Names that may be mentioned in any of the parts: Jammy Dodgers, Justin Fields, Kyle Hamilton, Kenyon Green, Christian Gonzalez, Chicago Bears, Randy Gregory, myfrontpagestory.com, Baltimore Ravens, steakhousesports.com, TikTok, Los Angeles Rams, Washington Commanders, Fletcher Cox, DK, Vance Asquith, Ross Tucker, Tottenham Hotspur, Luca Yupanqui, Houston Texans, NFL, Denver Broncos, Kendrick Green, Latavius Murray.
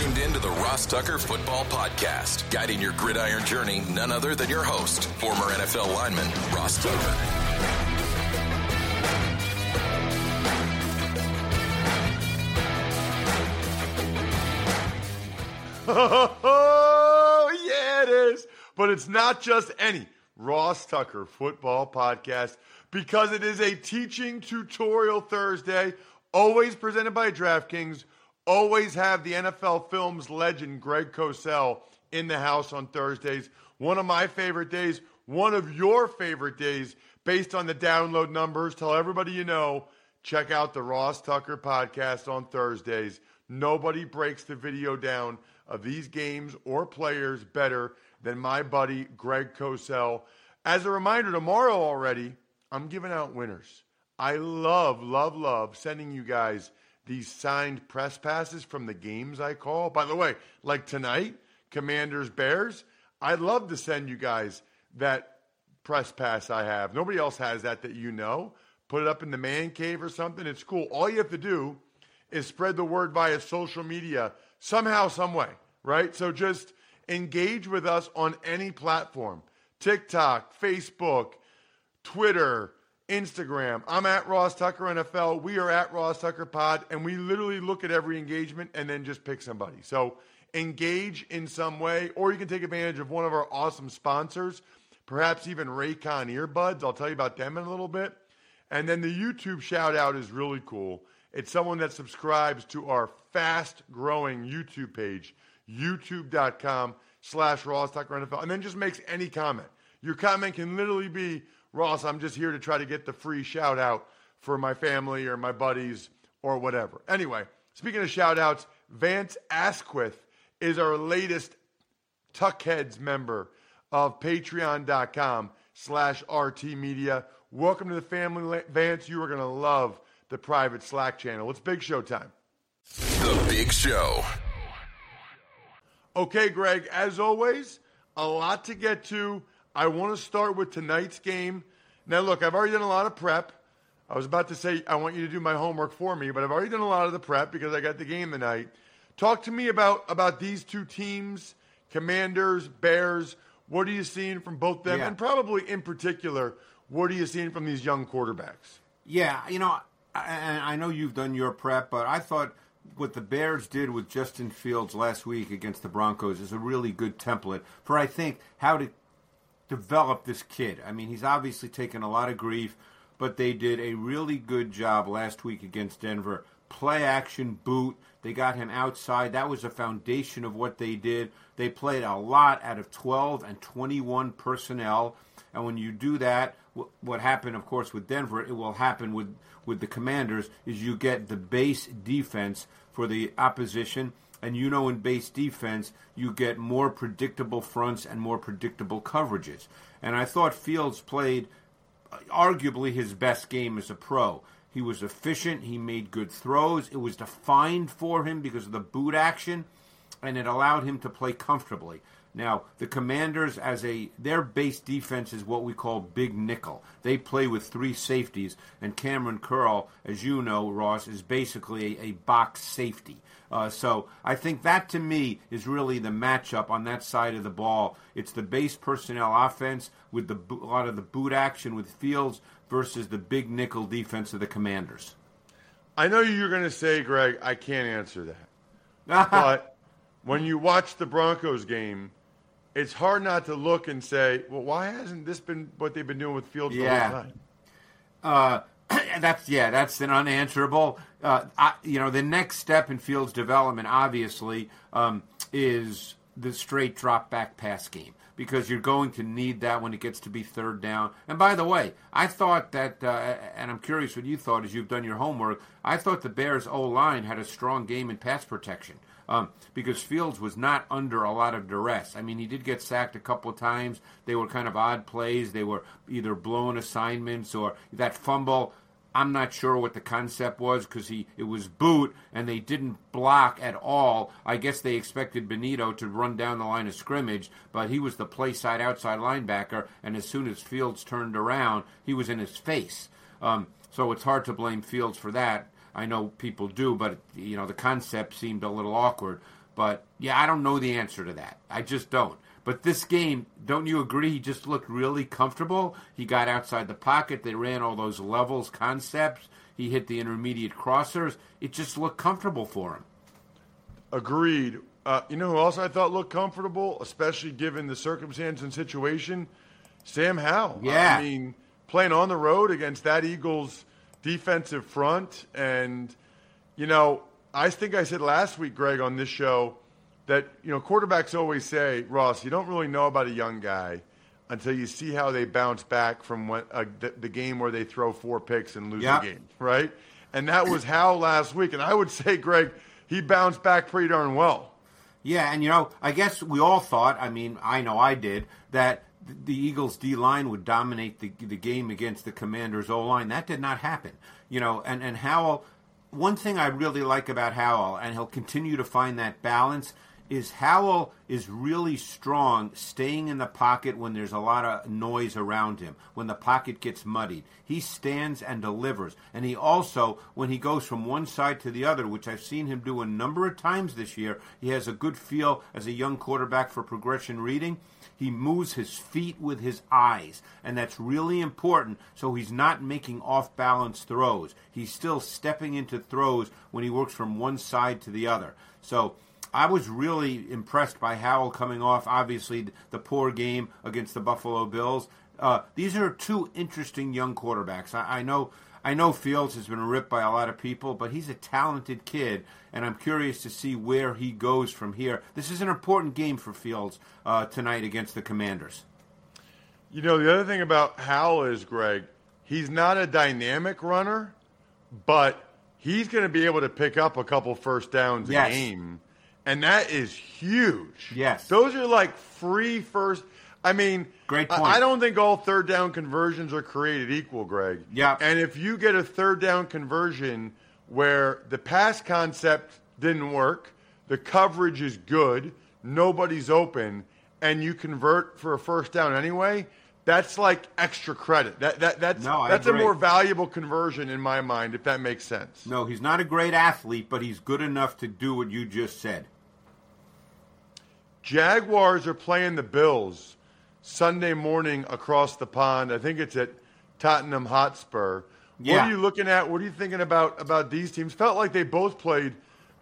Tuned in to the Ross Tucker Football Podcast, guiding your gridiron journey, none other than your host, former NFL lineman, Ross Tucker. Oh, yeah, it is. But it's not just any Ross Tucker Football Podcast, because it is a teaching tutorial Thursday, always presented by DraftKings. Always have the NFL Films legend Greg Cosell in the house on Thursdays. One of my favorite days, one of your favorite days, based on the download numbers. Tell everybody you know, check out the Ross Tucker Podcast on Thursdays. Nobody breaks the video down of these games or players better than my buddy Greg Cosell. As a reminder, tomorrow already, I'm giving out winners. I love sending you guys these signed press passes from the games I call. By the way, like tonight, Commanders, Bears, I'd love to send you guys that press pass I have. Nobody else has that you know. Put it up in the man cave or something. It's cool. All you have to do is spread the word via social media somehow, some way, right? So just engage with us on any platform. TikTok, Facebook, Twitter, Instagram. I'm at Ross Tucker NFL. We are at Ross Tucker Pod, and we literally look at every engagement and then just pick somebody. So engage in some way, or you can take advantage of one of our awesome sponsors, perhaps even Raycon earbuds. I'll tell you about them in a little bit. And then the YouTube shout out is really cool. It's someone that subscribes to our fast growing YouTube page, youtube.com/Ross Tucker NFL, and then just makes any comment. Your comment can literally be, Ross, I'm just here to try to get the free shout-out for my family or my buddies or whatever. Anyway, speaking of shout-outs, Vance Asquith is our latest Tuckheads member of patreon.com/RT Media. Welcome to the family, Vance. You are going to love the private Slack channel. It's Big Show time. The Big Show. Okay, Greg, as always, a lot to get to. I want to start with tonight's game. Now, look, I've already done a lot of prep. I was about to say I want you to do my homework for me, but I've already done a lot of the prep because I got the game tonight. Talk to me about these two teams, Commanders, Bears. What are you seeing from both them? Yeah. And probably in particular, what are you seeing from these young quarterbacks? Yeah, you know, I know you've done your prep, but I thought what the Bears did with Justin Fields last week against the Broncos is a really good template for, I think, how to develop this kid. I mean, he's obviously taken a lot of grief, but they did a really good job last week against Denver. Play action, boot. They got him outside. That was a foundation of what they did. They played a lot out of 12 and 21 personnel. And when you do that, what happened, of course, with Denver, it will happen with the Commanders, is you get the base defense for the opposition. And you know, in base defense, you get more predictable fronts and more predictable coverages. And I thought Fields played arguably his best game as a pro. He was efficient. He made good throws. It was defined for him because of the boot action, and it allowed him to play comfortably. Now, the Commanders, their base defense is what we call big nickel. They play with three safeties, and Cameron Curl, as you know, Ross, is basically a box safety. So I think that, to me, is really the matchup on that side of the ball. It's the base personnel offense with a lot of the boot action with Fields versus the big nickel defense of the Commanders. I know you're going to say, Greg, I can't answer that. But when you watch the Broncos game, it's hard not to look and say, well, why hasn't this been what they've been doing with Fields the whole time? That's an unanswerable. The next step in Fields' development, obviously, is the straight drop-back pass game, because you're going to need that when it gets to be third down. And by the way, I thought that, and I'm curious what you thought as you've done your homework, I thought the Bears' O-line had a strong game in pass protection. Because Fields was not under a lot of duress. I mean, he did get sacked a couple of times. They were kind of odd plays. They were either blown assignments or that fumble. I'm not sure what the concept was because it was boot, and they didn't block at all. I guess they expected Bonitto to run down the line of scrimmage, but he was the play side outside linebacker, and as soon as Fields turned around, he was in his face. So it's hard to blame Fields for that. I know people do, but, you know, the concept seemed a little awkward. But, yeah, I don't know the answer to that. I just don't. But this game, don't you agree, he just looked really comfortable? He got outside the pocket. They ran all those levels concepts. He hit the intermediate crossers. It just looked comfortable for him. Agreed. You know who else I thought looked comfortable, especially given the circumstance and situation? Sam Howell. Yeah. I mean, playing on the road against that Eagles defensive front. And, you know, I think I said last week, Greg, on this show that, you know, quarterbacks always say, Ross, you don't really know about a young guy until you see how they bounce back from the game where they throw four picks and lose the game, right? And that was Howell last week. And I would say, Greg, he bounced back pretty darn well. Yeah, and, you know, I guess we all thought, I mean, I know I did, that the Eagles' D-line would dominate the game against the Commanders' O-line. That did not happen. You know, and Howell, one thing I really like about Howell, and he'll continue to find that balance, is Howell is really strong staying in the pocket when there's a lot of noise around him, when the pocket gets muddied. He stands and delivers. And he also, when he goes from one side to the other, which I've seen him do a number of times this year, he has a good feel as a young quarterback for progression reading. He moves his feet with his eyes, and that's really important, so he's not making off-balance throws. He's still stepping into throws when he works from one side to the other. So I was really impressed by Howell coming off, obviously, the poor game against the Buffalo Bills. These are two interesting young quarterbacks. I know Fields has been ripped by a lot of people, but he's a talented kid, and I'm curious to see where he goes from here. This is an important game for Fields tonight against the Commanders. You know, the other thing about Howell is, Greg, he's not a dynamic runner, but he's going to be able to pick up a couple first downs a game, and that is huge. Yes. Those are like free first. I mean, great point. I don't think all third down conversions are created equal, Greg. Yeah. And if you get a third down conversion where the pass concept didn't work, the coverage is good, nobody's open, and you convert for a first down anyway, that's like extra credit. That's a more valuable conversion in my mind, if that makes sense. No, he's not a great athlete, but he's good enough to do what you just said. Jaguars are playing the Bills Sunday morning across the pond. I think it's at Tottenham Hotspur. Yeah. What are you looking at? What are you thinking about these teams? Felt like they both played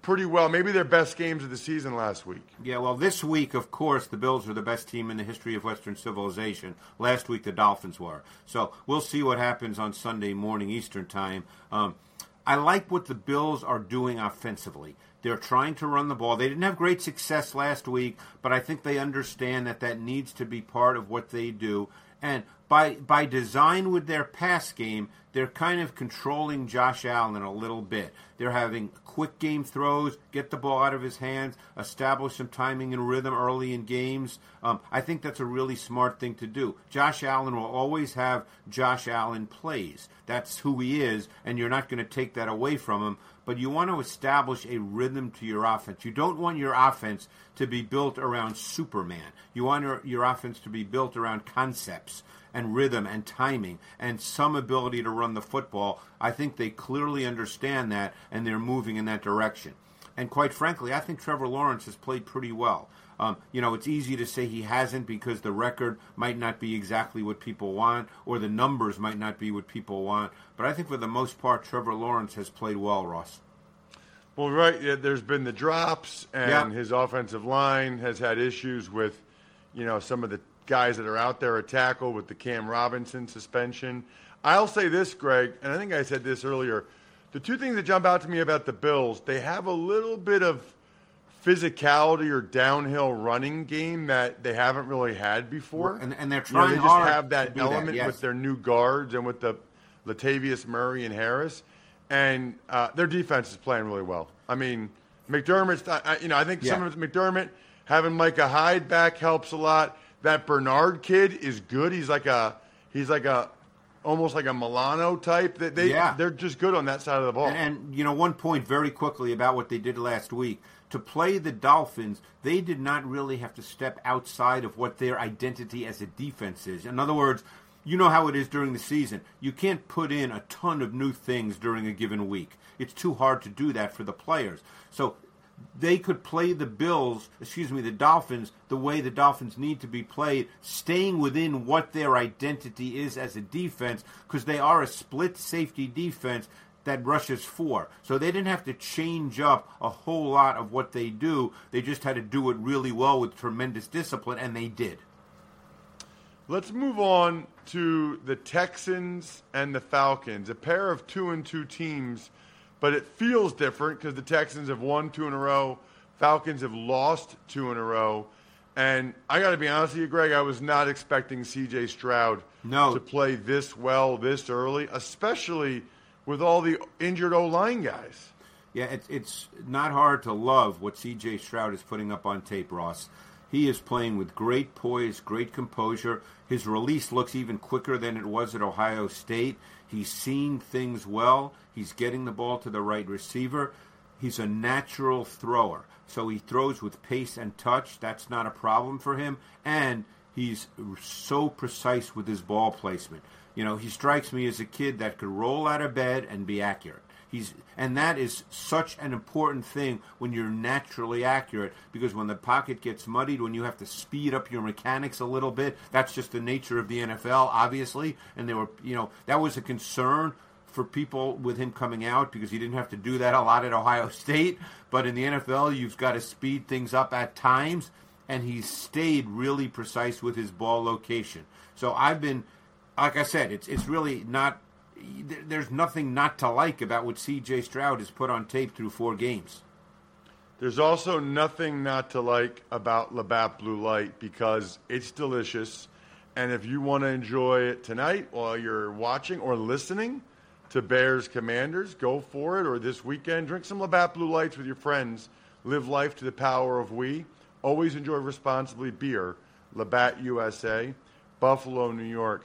pretty well. Maybe their best games of the season last week. Yeah, well, this week, of course, the Bills are the best team in the history of Western civilization. Last week, the Dolphins were. So we'll see what happens on Sunday morning Eastern time. I like what the Bills are doing offensively. They're trying to run the ball. They didn't have great success last week, but I think they understand that needs to be part of what they do. And by design with their pass game, they're kind of controlling Josh Allen a little bit. They're having quick game throws, get the ball out of his hands, establish some timing and rhythm early in games. I think that's a really smart thing to do. Josh Allen will always have Josh Allen plays. That's who he is, and you're not going to take that away from him. But you want to establish a rhythm to your offense. You don't want your offense to be built around Superman. You want your offense to be built around concepts and rhythm and timing and some ability to run the football. I think they clearly understand that, and they're moving in that direction. And quite frankly, I think Trevor Lawrence has played pretty well. It's easy to say he hasn't because the record might not be exactly what people want or the numbers might not be what people want. But I think for the most part, Trevor Lawrence has played well, Ross. Well, right. Yeah, there's been the drops, and his offensive line has had issues with, some of the guys that are out there at tackle with the Cam Robinson suspension. I'll say this, Greg, and I think I said this earlier. The two things that jump out to me about the Bills, they have a little bit of physicality or downhill running game that they haven't really had before. And they're trying they just have that element with their new guards and with the Latavius Murray and Harris. And their defense is playing really well. I mean, McDermott's I think sometimes McDermott having Micah Hyde back helps a lot. That Bernard kid is good. He's like a almost like a Milano type. They're just good on that side of the ball. And one point very quickly about what they did last week. To play the Dolphins, they did not really have to step outside of what their identity as a defense is. In other words, you know how it is during the season. You can't put in a ton of new things during a given week. It's too hard to do that for the players. So they could play the Dolphins, the way the Dolphins need to be played, staying within what their identity is as a defense, because they are a split safety defense that rushes four. So they didn't have to change up a whole lot of what they do. They just had to do it really well with tremendous discipline, and they did. Let's move on to the Texans and the Falcons, a pair of 2-2 teams. But it feels different because the Texans have won 2 in a row. Falcons have lost 2 in a row. And I got to be honest with you, Greg, I was not expecting C.J. Stroud to play this well this early, especially with all the injured O-line guys. Yeah, it's not hard to love what C.J. Stroud is putting up on tape, Ross. He is playing with great poise, great composure. His release looks even quicker than it was at Ohio State. He's seeing things well. He's getting the ball to the right receiver. He's a natural thrower. So he throws with pace and touch. That's not a problem for him. And he's so precise with his ball placement. He strikes me as a kid that could roll out of bed and be accurate. And that is such an important thing when you're naturally accurate, because when the pocket gets muddied, when you have to speed up your mechanics a little bit, that's just the nature of the NFL, obviously. And they were, that was a concern for people with him coming out because he didn't have to do that a lot at Ohio State. But in the NFL, you've got to speed things up at times, and he stayed really precise with his ball location. So I've been, like I said, it's really not. There's nothing not to like about what C.J. Stroud has put on tape through 4 games. There's also nothing not to like about Labatt Blue Light because it's delicious. And if you want to enjoy it tonight while you're watching or listening to Bears Commanders, go for it. Or this weekend, drink some Labatt Blue Lights with your friends. Live life to the power of we. Always enjoy responsibly beer. Labatt USA, Buffalo, New York.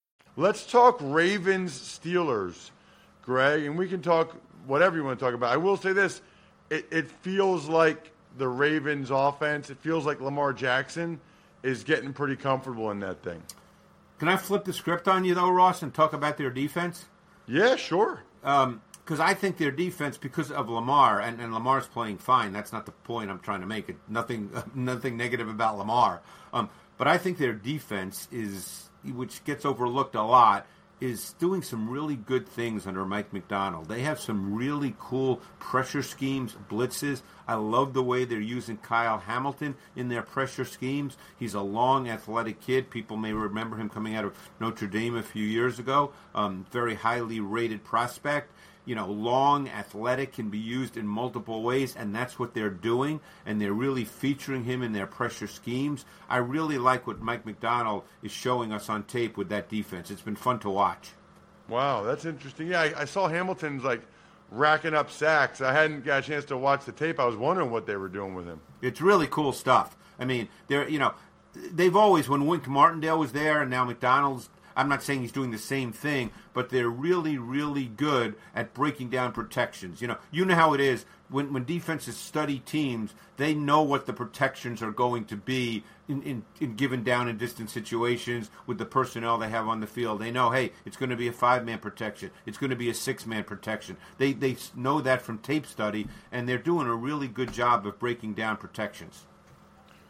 Let's talk Ravens-Steelers, Greg, and we can talk whatever you want to talk about. I will say this. It feels like the Ravens offense, it feels like Lamar Jackson is getting pretty comfortable in that thing. Can I flip the script on you, though, Ross, and talk about their defense? Yeah, sure. Because I think their defense, because of Lamar, and Lamar's playing fine. That's not the point I'm trying to make. Nothing negative about Lamar. But I think their defense is, which gets overlooked a lot, is doing some really good things under Mike McDonald. They have some really cool pressure schemes, blitzes. I love the way they're using Kyle Hamilton in their pressure schemes. He's a long, athletic kid. People may remember him coming out of Notre Dame a few years ago. Very highly rated prospect. You know, long, athletic, can be used in multiple ways, and that's what they're doing, and they're really featuring him in their pressure schemes. I really like what Mike McDonald is showing us on tape with that defense. It's been fun to watch. Wow, that's interesting. Yeah, I saw Hamilton's, racking up sacks. I hadn't got a chance to watch the tape. I was wondering what they were doing with him. It's really cool stuff. I mean, they've always, when Wink Martindale was there and now McDonald's, I'm not saying he's doing the same thing, but they're really, really good at breaking down protections. You know how it is when defenses study teams, they know what the protections are going to be in given down and distance situations with the personnel they have on the field. They know, hey, it's going to be a 5-man protection. It's going to be a 6-man protection. They know that from tape study, and they're doing a really good job of breaking down protections.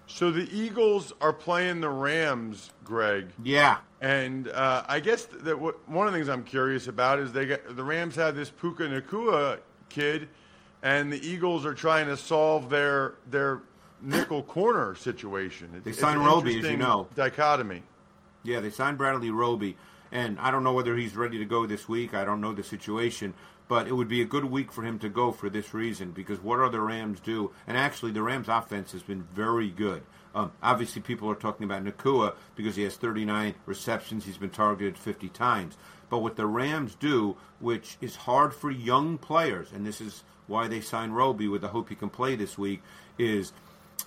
So the Eagles are playing the Rams, Greg. Yeah. And I guess that one of the things I'm curious about is the Rams have this Puka Nacua kid, and the Eagles are trying to solve their nickel corner situation. They signed Roby, as you know. Dichotomy. Yeah, they signed Bradley Roby, and I don't know whether he's ready to go this week. I don't know the situation. But it would be a good week for him to go for this reason, because what are the Rams do? And actually, the Rams' offense has been very good. Obviously, people are talking about Nakua because he has 39 receptions. He's been targeted 50 times. But what the Rams do, which is hard for young players, and this is why they signed Roby with the hope he can play this week, is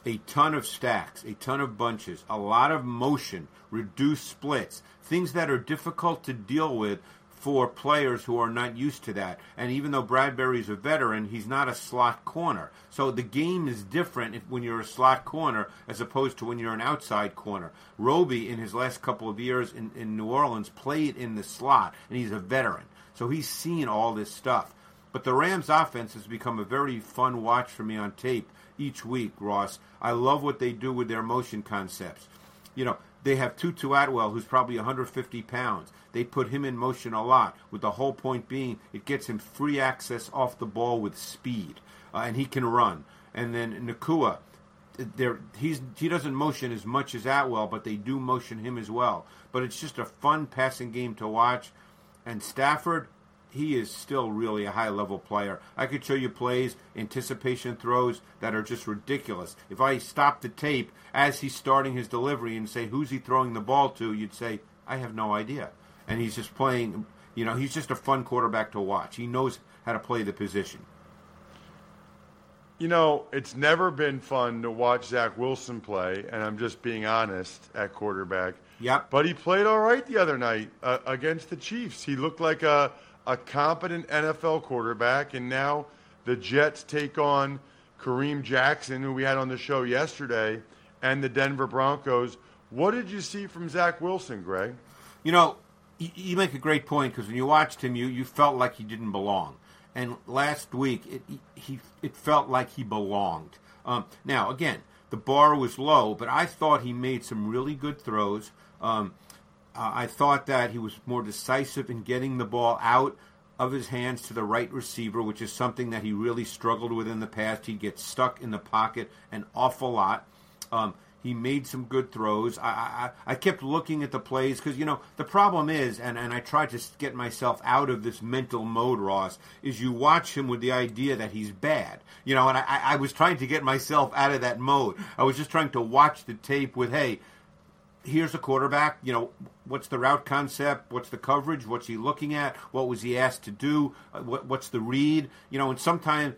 a ton of stacks, a ton of bunches, a lot of motion, reduced splits, things that are difficult to deal with for players who are not used to that. And even though Bradbury's a veteran, he's not a slot corner. So the game is different when you're a slot corner as opposed to when you're an outside corner. Roby, in his last couple of years in New Orleans, played in the slot, and he's a veteran. So he's seen all this stuff. But the Rams' offense has become a very fun watch for me on tape each week, Ross. I love what they do with their motion concepts. They have Tutu Atwell, who's probably 150 pounds. They put him in motion a lot, with the whole point being it gets him free access off the ball with speed, and he can run. And then Nakua, he doesn't motion as much as Atwell, but they do motion him as well. But it's just a fun passing game to watch. And Stafford, he is still really a high-level player. I could show you plays, anticipation throws that are just ridiculous. If I stop the tape as he's starting his delivery and say, who's he throwing the ball to, you'd say, I have no idea. And he's just playing, he's just a fun quarterback to watch. He knows how to play the position. It's never been fun to watch Zach Wilson play, and I'm just being honest, at quarterback. Yep. But he played all right the other night against the Chiefs. He looked like a competent NFL quarterback, and now the Jets take on Kareem Jackson, who we had on the show yesterday, and the Denver Broncos. What did you see from Zach Wilson, Greg? You make a great point, because when you watched him, you felt like he didn't belong. And last week, it felt like he belonged. Now, again, the bar was low, but I thought he made some really good throws. I thought that he was more decisive in getting the ball out of his hands to the right receiver, which is something that he really struggled with in the past. He gets stuck in the pocket an awful lot. He made some good throws. I kept looking at the plays because, the problem is, and I tried to get myself out of this mental mode, Ross, is you watch him with the idea that he's bad. And I was trying to get myself out of that mode. I was just trying to watch the tape with, hey, here's a quarterback, what's the route concept, what's the coverage, what's he looking at, what was he asked to do, what's the read, and sometimes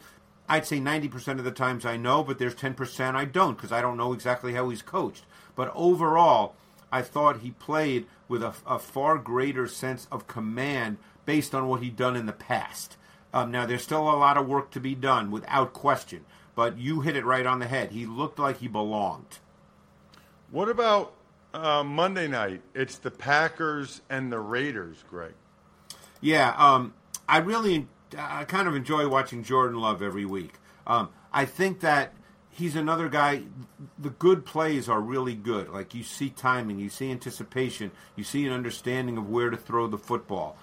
I'd say 90% of the times I know, but there's 10% I don't, because I don't know exactly how he's coached. But overall, I thought he played with a far greater sense of command based on what he'd done in the past. Now, there's still a lot of work to be done, without question. But you hit it right on the head. He looked like he belonged. What about Monday night? It's the Packers and the Raiders, Greg. Yeah, I really kind of enjoy watching Jordan Love every week. I think that he's another guy. The good plays are really good. Like, you see timing, you see anticipation, you see an understanding of where to throw the football.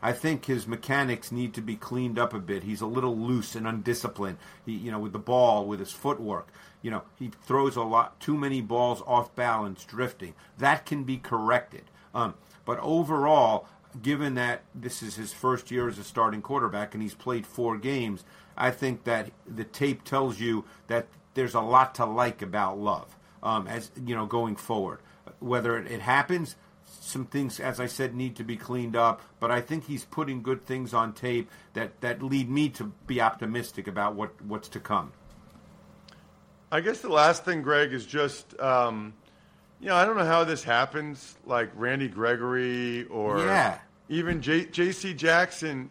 I think his mechanics need to be cleaned up a bit. He's a little loose and undisciplined. He, with the ball, with his footwork, he throws a lot too many balls off balance, drifting. That can be corrected. But overall, given that this is his first year as a starting quarterback and he's played 4 games, I think that the tape tells you that there's a lot to like about Love, as going forward. Whether it happens. Some things, as I said, need to be cleaned up, but I think he's putting good things on tape that lead me to be optimistic about what's to come. I guess the last thing, Greg, is just, I don't know how this happens, like Randy Gregory or even J.C. Jackson,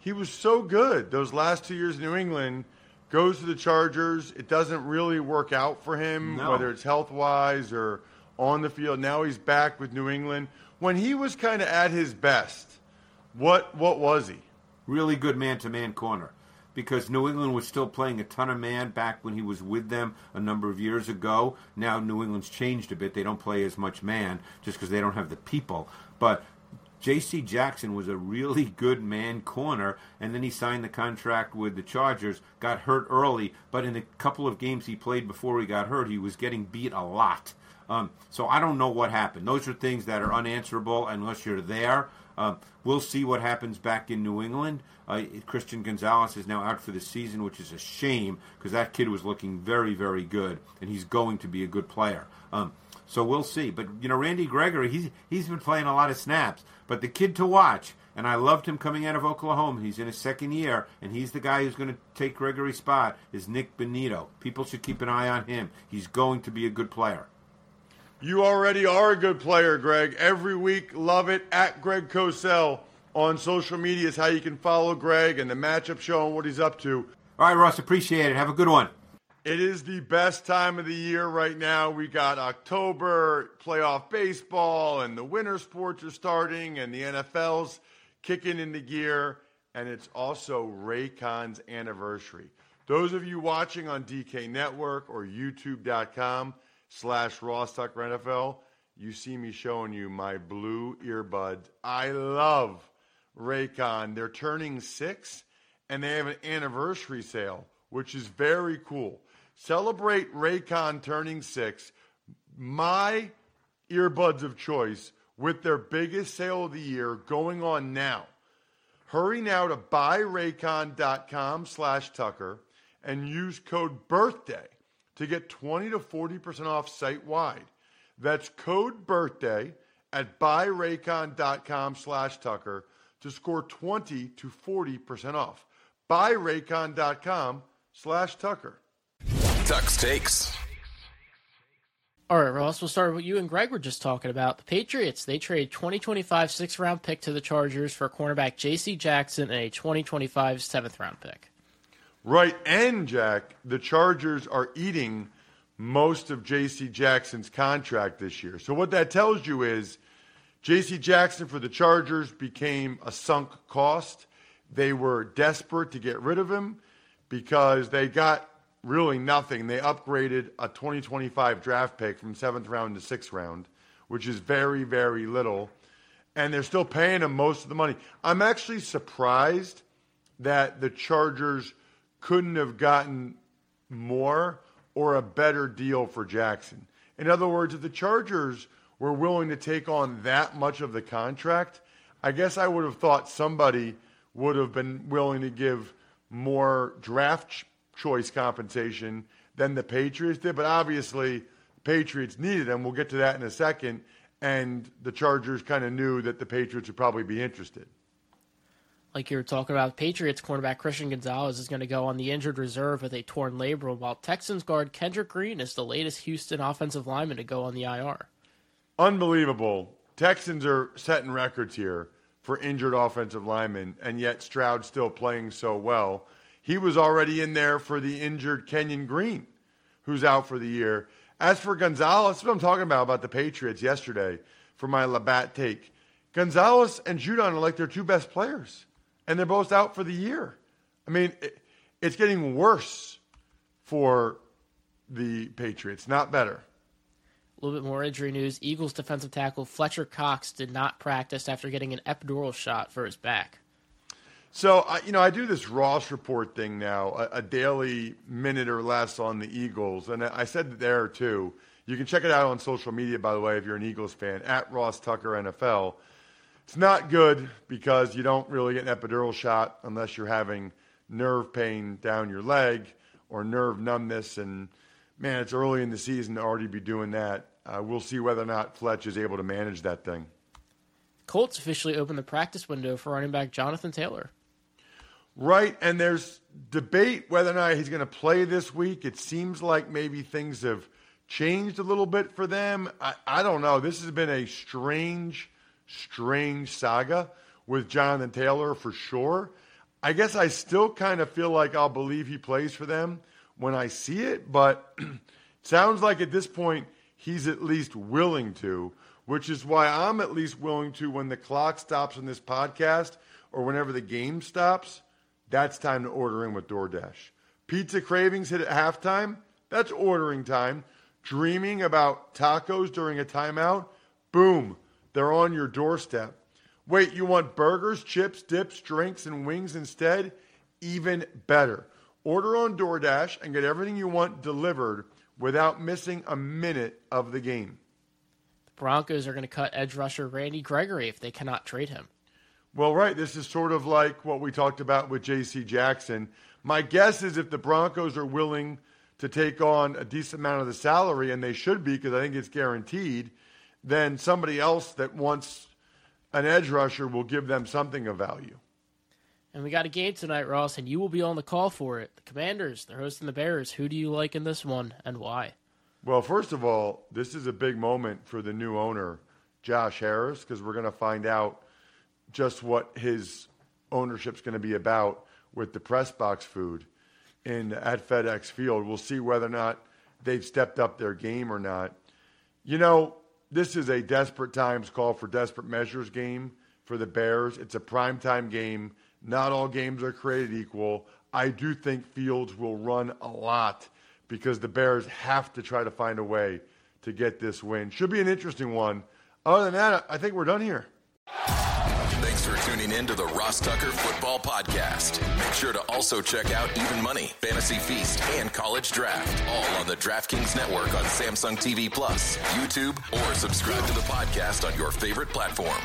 he was so good those last 2 years in New England, goes to the Chargers. It doesn't really work out for him, whether it's health-wise or on the field. Now he's back with New England. When he was kind of at his best, what was he? Really good man-to-man corner, because New England was still playing a ton of man back when he was with them a number of years ago. Now New England's changed a bit. They don't play as much man just because they don't have the people. But J.C. Jackson was a really good man corner, and then he signed the contract with the Chargers, got hurt early, but in a couple of games he played before he got hurt, he was getting beat a lot. So I don't know what happened. Those are things that are unanswerable unless you're there. We'll see what happens back in New England. Christian Gonzalez is now out for the season, which is a shame because that kid was looking very, very good, and he's going to be a good player. So we'll see. But, Randy Gregory, he's been playing a lot of snaps. But the kid to watch, and I loved him coming out of Oklahoma. He's in his second year, and he's the guy who's going to take Gregory's spot, is Nik Bonitto. People should keep an eye on him. He's going to be a good player. You already are a good player, Greg. Every week, love it. At Greg Cosell on social media is how you can follow Greg and the matchup show and what he's up to. All right, Ross, appreciate it. Have a good one. It is the best time of the year right now. We got October, playoff baseball, and the winter sports are starting, and the NFL's kicking into gear, and it's also Raycon's anniversary. Those of you watching on DK Network or YouTube.com/Ross Tucker NFL, you see me showing you my blue earbuds. I love Raycon. They're turning 6, and they have an anniversary sale, which is very cool. Celebrate Raycon turning 6, my earbuds of choice, with their biggest sale of the year going on now. Hurry now to buyraycon.com/Tucker and use code BIRTHDAY to get 20 to 40% off site-wide. That's code BIRTHDAY at buyraycon.com/Tucker to score 20 to 40% off. Buyraycon.com/Tucker. Tuck's Takes. All right, Ross, we'll start with what you and Greg were just talking about. The Patriots, they trade 2025 6th-round pick to the Chargers for cornerback J.C. Jackson and a 2025 7th-round pick. Right, and Jack, the Chargers are eating most of J.C. Jackson's contract this year. So what that tells you is J.C. Jackson for the Chargers became a sunk cost. They were desperate to get rid of him because they got really nothing. They upgraded a 2025 draft pick from 7th round to 6th round, which is very, very little. And they're still paying him most of the money. I'm actually surprised that the Chargers couldn't have gotten more or a better deal for Jackson. In other words, if the Chargers were willing to take on that much of the contract, I guess I would have thought somebody would have been willing to give more draft choice compensation than the Patriots did. But obviously, the Patriots needed them. We'll get to that in a second. And the Chargers kind of knew that the Patriots would probably be interested. Like you were talking about, Patriots cornerback Christian Gonzalez is going to go on the injured reserve with a torn labrum, while Texans guard Kendrick Green is the latest Houston offensive lineman to go on the IR. Unbelievable. Texans are setting records here. for injured offensive linemen, and yet Stroud still playing so well. He was already in there for the injured Kenyon Green, who's out for the year. As for Gonzalez, that's what I'm talking about the Patriots yesterday for my Labatt take. Gonzalez and Judon are like their two best players, and they're both out for the year. I mean, it's getting worse for the Patriots, not better. A little bit more injury news. Eagles defensive tackle Fletcher Cox did not practice after getting an epidural shot for his back. So, I do this Ross report thing now, a daily minute or less on the Eagles. And I said there, too. You can check it out on social media, by the way, if you're an Eagles fan, at Ross Tucker NFL. It's not good because you don't really get an epidural shot unless you're having nerve pain down your leg or nerve numbness. And, man, it's early in the season to already be doing that. We'll see whether or not Fletch is able to manage that thing. Colts officially opened the practice window for running back Jonathan Taylor. Right, and there's debate whether or not he's going to play this week. It seems like maybe things have changed a little bit for them. I don't know. This has been a strange saga with Jonathan Taylor for sure. I guess I still kind of feel like I'll believe he plays for them when I see it, but sounds like at this point he's at least willing to, which is why I'm at least willing to when the clock stops on this podcast or whenever the game stops, that's time to order in with DoorDash. Pizza cravings hit at halftime, that's ordering time. Dreaming about tacos during a timeout, boom, they're on your doorstep. Wait, you want burgers, chips, dips, drinks, and wings instead? Even better. Order on DoorDash and get everything you want delivered without missing a minute of the game. The Broncos are going to cut edge rusher Randy Gregory if they cannot trade him. Well, right. This is sort of like what we talked about with J.C. Jackson. My guess is if the Broncos are willing to take on a decent amount of the salary, and they should be because I think it's guaranteed, then somebody else that wants an edge rusher will give them something of value. And we got a game tonight, Ross, and you will be on the call for it. The Commanders, they're hosting the Bears. Who do you like in this one and why? Well, first of all, this is a big moment for the new owner, Josh Harris, because we're going to find out just what his ownership's going to be about with the press box food at FedEx Field. We'll see whether or not they've stepped up their game or not. This is a desperate times call for desperate measures game for the Bears. It's a primetime game. Not all games are created equal. I do think Fields will run a lot because the Bears have to try to find a way to get this win. Should be an interesting one. Other than that, I think we're done here. Thanks for tuning in to the Ross Tucker Football Podcast. Make sure to also check out Even Money, Fantasy Feast, and College Draft, all on the DraftKings Network on Samsung TV Plus, YouTube, or subscribe to the podcast on your favorite platform.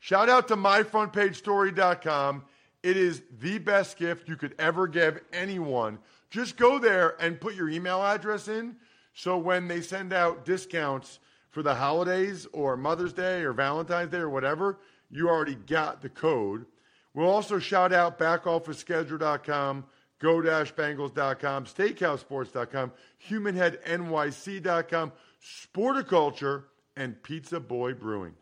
Shout out to MyFrontPageStory.com. It is the best gift you could ever give anyone. Just go there and put your email address in so when they send out discounts for the holidays or Mother's Day or Valentine's Day or whatever, you already got the code. We'll also shout out BackOfficeScheduler.com, Go-Bangles.com, SteakhouseSports.com, HumanHeadNYC.com, Sporticulture, and Pizza Boy Brewing.